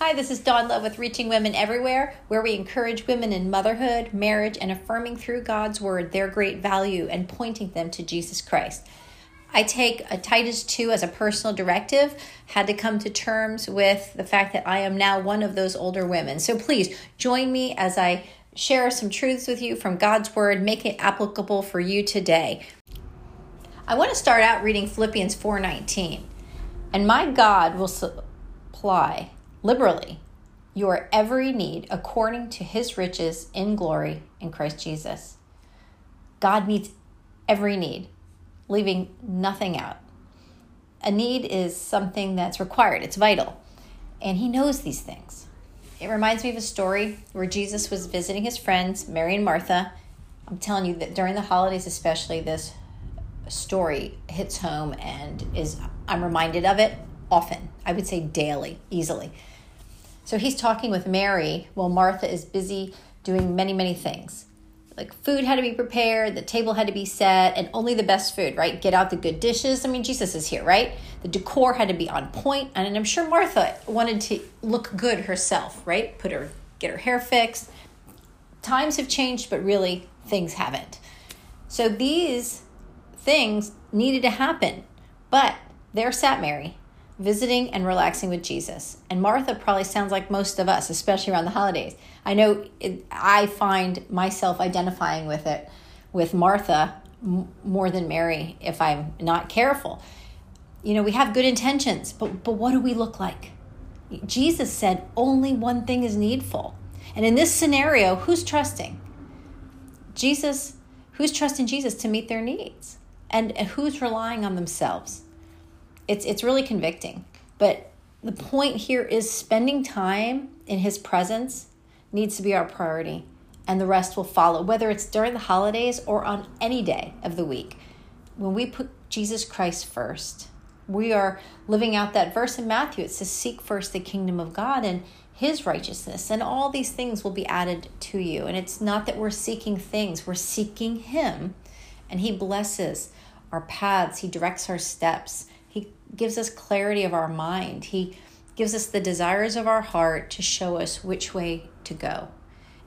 Hi, this is Dawn Love with Reaching Women Everywhere, where we encourage women in motherhood, marriage, and affirming through God's word their great value and pointing them to Jesus Christ. I take a Titus 2 as a personal directive, had to come to terms with the fact that I am now one of those older women. So please join me as I share some truths with you from God's word, make it applicable for you today. I want to start out reading Philippians 4:19. And my God will supply liberally your every need according to his riches in glory in Christ Jesus. God meets every need, leaving nothing out. A need is something that's required. It's vital. And he knows these things. It reminds me of a story where Jesus was visiting his friends, Mary and Martha. I'm telling you that during the holidays especially, this story hits home and I'm reminded of it often. I would say daily, easily. So he's talking with Mary while Martha is busy doing many, many things. Like food had to be prepared, the table had to be set, and only the best food, right? Get out the good dishes. I mean, Jesus is here, right? The decor had to be on point, and I'm sure Martha wanted to look good herself, right? Get her hair fixed. Times have changed, but really things haven't. So these things needed to happen, but there sat Mary, visiting and relaxing with Jesus. And Martha probably sounds like most of us, especially around the holidays. I know I find myself identifying with it, with Martha more than Mary, if I'm not careful. You know, we have good intentions, but what do we look like? Jesus said only one thing is needful. And in this scenario, who's trusting? Jesus, who's trusting Jesus to meet their needs? And who's relying on themselves? It's really convicting, but the point here is spending time in his presence needs to be our priority, and the rest will follow, whether it's during the holidays or on any day of the week. When we put Jesus Christ first, we are living out that verse in Matthew. It says, seek first the kingdom of God and his righteousness, and all these things will be added to you. And it's not that we're seeking things, we're seeking him, and he blesses our paths. He directs our steps. He gives us clarity of our mind. He gives us the desires of our heart to show us which way to go.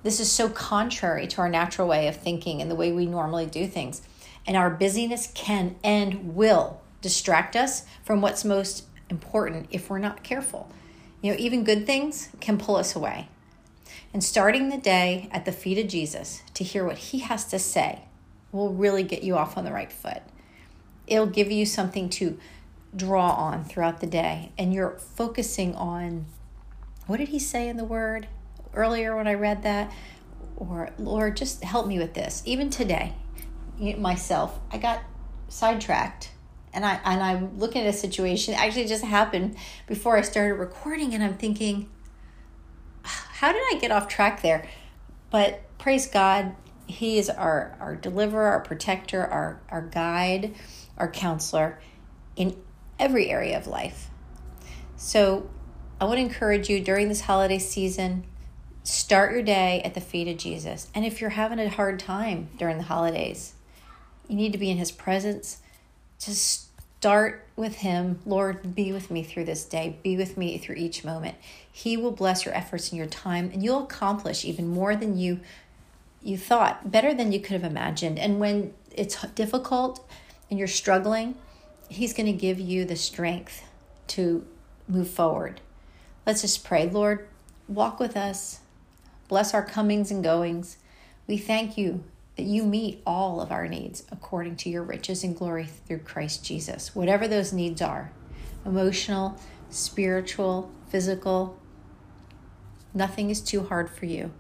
This is so contrary to our natural way of thinking and the way we normally do things. And our busyness can and will distract us from what's most important if we're not careful. You know, even good things can pull us away. And starting the day at the feet of Jesus to hear what he has to say will really get you off on the right foot. It'll give you something to draw on throughout the day, and you're focusing on what did he say in the word earlier when I read that, or Lord, just help me with this. Even today, myself, I got sidetracked, and I'm looking at a situation. It actually just happened before I started recording, and I'm thinking, how did I get off track there? But praise God, he is our deliverer, our protector, our guide, our counselor in every area of life. So I want to encourage you during this holiday season, start your day at the feet of Jesus. And if you're having a hard time during the holidays, you need to be in his presence. Just start with him. Lord, be with me through this day. Be with me through each moment. He will bless your efforts and your time, and you'll accomplish even more than you thought, better than you could have imagined. And when it's difficult and you're struggling, he's going to give you the strength to move forward. Let's just pray. Lord, walk with us. Bless our comings and goings. We thank you that you meet all of our needs according to your riches and glory through Christ Jesus. Whatever those needs are, emotional, spiritual, physical, nothing is too hard for you.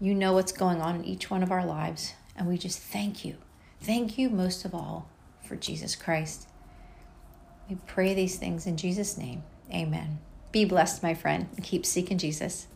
You know what's going on in each one of our lives, and we just thank you. Thank you most of all for Jesus Christ. We pray these things in Jesus' name. Amen. Be blessed, my friend, and keep seeking Jesus.